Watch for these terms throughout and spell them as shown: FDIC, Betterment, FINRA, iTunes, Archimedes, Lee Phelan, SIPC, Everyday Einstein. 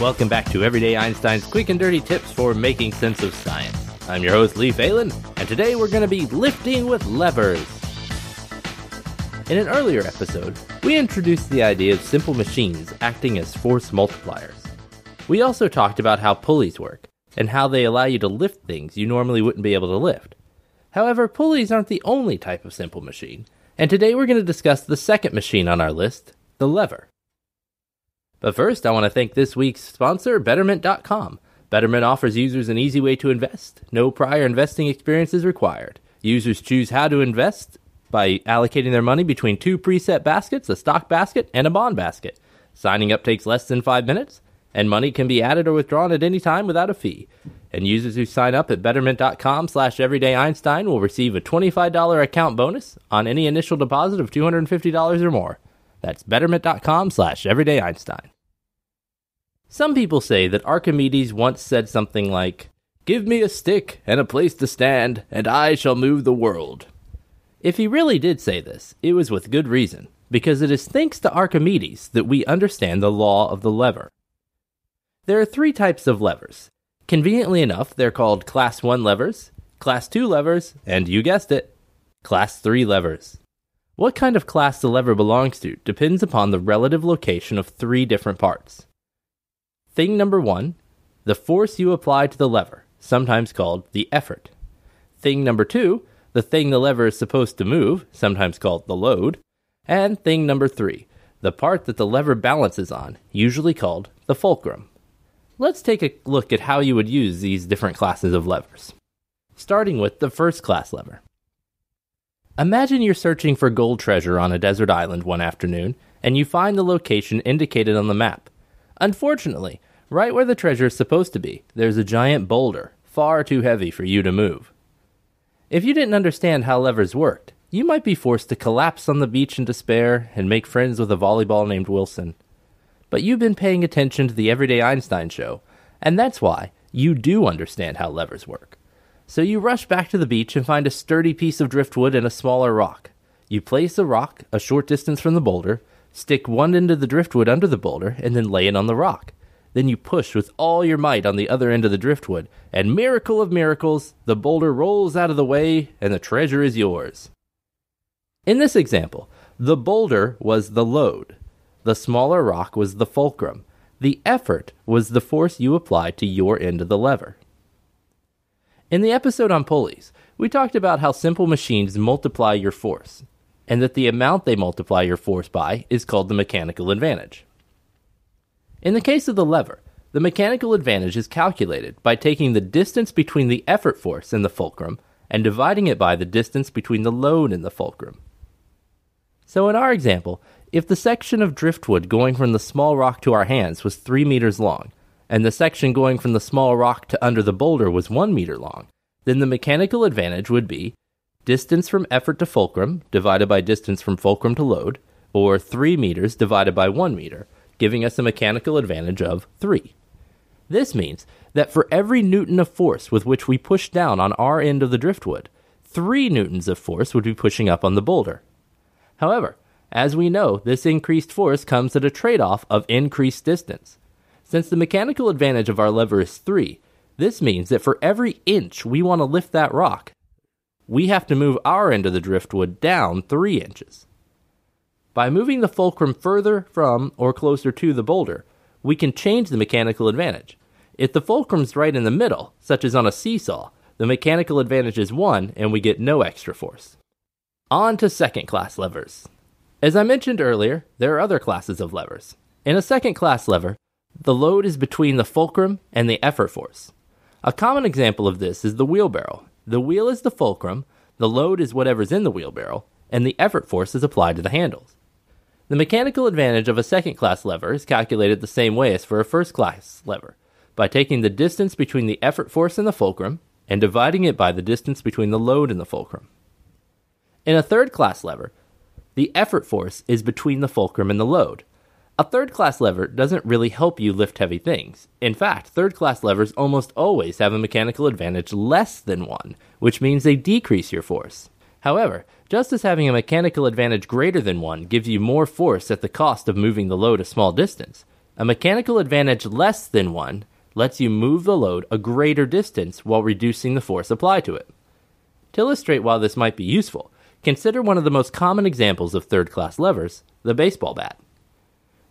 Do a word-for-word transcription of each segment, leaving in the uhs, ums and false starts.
Welcome back to Everyday Einstein's Quick and Dirty Tips for Making Sense of Science. I'm your host, Lee Phelan, and today we're going to be lifting with levers. In an earlier episode, we introduced the idea of simple machines acting as force multipliers. We also talked about how pulleys work, and how they allow you to lift things you normally wouldn't be able to lift. However, pulleys aren't the only type of simple machine, and today we're going to discuss the second machine on our list, the lever. But first, I want to thank this week's sponsor, Betterment dot com. Betterment offers users an easy way to invest. No prior investing experience is required. Users choose how to invest by allocating their money between two preset baskets, a stock basket and a bond basket. Signing up takes less than five minutes, and money can be added or withdrawn at any time without a fee. And users who sign up at Betterment.com slash Everyday Einstein will receive a twenty-five dollars account bonus on any initial deposit of two hundred fifty dollars or more. That's Betterment.com slash Everyday Einstein. Some people say that Archimedes once said something like, "Give me a stick and a place to stand, and I shall move the world." If he really did say this, it was with good reason, because it is thanks to Archimedes that we understand the law of the lever. There are three types of levers. Conveniently enough, they're called Class one levers, Class two levers, and you guessed it, Class three levers. What kind of class the lever belongs to depends upon the relative location of three different parts. Thing number one, the force you apply to the lever, sometimes called the effort. Thing number two, the thing the lever is supposed to move, sometimes called the load. And thing number three, the part that the lever balances on, usually called the fulcrum. Let's take a look at how you would use these different classes of levers. Starting with the first class lever. Imagine you're searching for gold treasure on a desert island one afternoon, and you find the location indicated on the map. Unfortunately, right where the treasure is supposed to be, there's a giant boulder, far too heavy for you to move. If you didn't understand how levers worked, you might be forced to collapse on the beach in despair and make friends with a volleyball named Wilson. But you've been paying attention to the Everyday Einstein show, and that's why you do understand how levers work. So you rush back to the beach and find a sturdy piece of driftwood and a smaller rock. You place the rock a short distance from the boulder, stick one end of the driftwood under the boulder, and then lay it on the rock. Then you push with all your might on the other end of the driftwood, and miracle of miracles, the boulder rolls out of the way, and the treasure is yours. In this example, the boulder was the load. The smaller rock was the fulcrum. The effort was the force you applied to your end of the lever. In the episode on pulleys, we talked about how simple machines multiply your force, and that the amount they multiply your force by is called the mechanical advantage. In the case of the lever, the mechanical advantage is calculated by taking the distance between the effort force and the fulcrum and dividing it by the distance between the load and the fulcrum. So in our example, if the section of driftwood going from the small rock to our hands was three meters long, and the section going from the small rock to under the boulder was one meter long, then the mechanical advantage would be distance from effort to fulcrum divided by distance from fulcrum to load, or three meters divided by one meter, giving us a mechanical advantage of three. This means that for every newton of force with which we push down on our end of the driftwood, three newtons of force would be pushing up on the boulder. However, as we know, this increased force comes at a trade-off of increased distance. Since the mechanical advantage of our lever is three, this means that for every inch we want to lift that rock, we have to move our end of the driftwood down three inches. By moving the fulcrum further from or closer to the boulder, we can change the mechanical advantage. If the fulcrum's right in the middle, such as on a seesaw, the mechanical advantage is one and we get no extra force. On to second class levers. As I mentioned earlier, there are other classes of levers. In a second class lever, the load is between the fulcrum and the effort force. A common example of this is the wheelbarrow. The wheel is the fulcrum, the load is whatever's in the wheelbarrow, and the effort force is applied to the handles. The mechanical advantage of a second-class lever is calculated the same way as for a first-class lever, by taking the distance between the effort force and the fulcrum, and dividing it by the distance between the load and the fulcrum. In a third-class lever, the effort force is between the fulcrum and the load. A third-class lever doesn't really help you lift heavy things. In fact, third-class levers almost always have a mechanical advantage less than one, which means they decrease your force. However, just as having a mechanical advantage greater than one gives you more force at the cost of moving the load a small distance, a mechanical advantage less than one lets you move the load a greater distance while reducing the force applied to it. To illustrate why this might be useful, consider one of the most common examples of third-class levers, the baseball bat.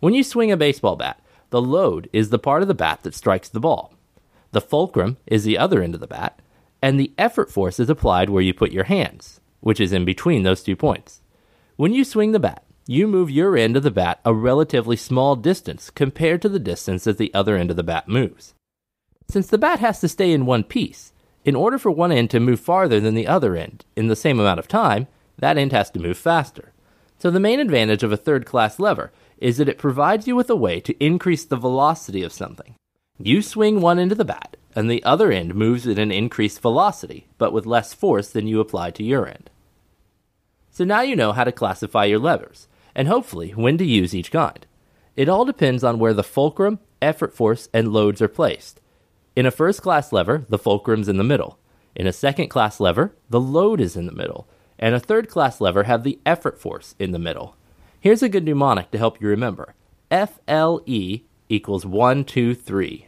When you swing a baseball bat, the load is the part of the bat that strikes the ball. The fulcrum is the other end of the bat, and the effort force is applied where you put your hands, which is in between those two points. When you swing the bat, you move your end of the bat a relatively small distance compared to the distance that the other end of the bat moves. Since the bat has to stay in one piece, in order for one end to move farther than the other end in the same amount of time, that end has to move faster. So the main advantage of a third-class lever is that it provides you with a way to increase the velocity of something. You swing one end of the bat, and the other end moves at an increased velocity, but with less force than you apply to your end. So now you know how to classify your levers, and hopefully when to use each kind. It all depends on where the fulcrum, effort force, and loads are placed. In a first-class lever, the fulcrum's in the middle. In a second-class lever, the load is in the middle. And a third-class lever have the effort force in the middle. Here's a good mnemonic to help you remember. F L E equals one, two, three.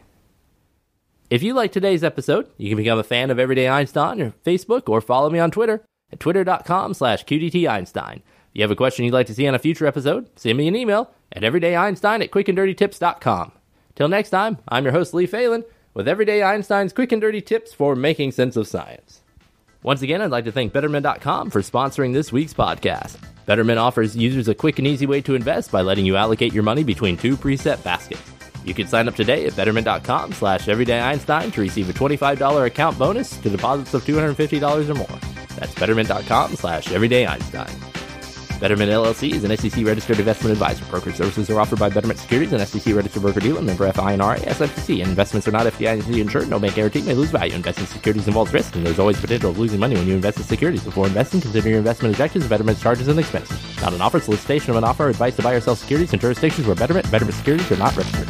If you like today's episode, you can become a fan of Everyday Einstein on Facebook or follow me on Twitter at twitter.com slash QDTEinstein. If you have a question you'd like to see on a future episode, send me an email at everydayeinstein at quickanddirtytips.com. Till next time, I'm your host Lee Phelan with Everyday Einstein's Quick and Dirty Tips for Making Sense of Science. Once again, I'd like to thank Betterment dot com for sponsoring this week's podcast. Betterment offers users a quick and easy way to invest by letting you allocate your money between two preset baskets. You can sign up today at Betterment dot com slash Everyday Einstein to receive a twenty-five dollars account bonus to deposits of two hundred fifty dollars or more. That's Betterment dot com slash Everyday Einstein. Betterment L L C is an S E C-registered investment advisor. Brokerage services are offered by Betterment Securities, an S E C-registered broker-dealer, member F I N R A, S I P C. Investments are not F D I C insured. No bank guarantee may lose value. Investing securities involves risk, and there's always potential of losing money when you invest in securities. Before investing, consider your investment objectives, Betterment's charges, and expenses. Not an offer, solicitation of an offer, advice to buy or sell securities in jurisdictions where Betterment, Betterment Securities are not registered.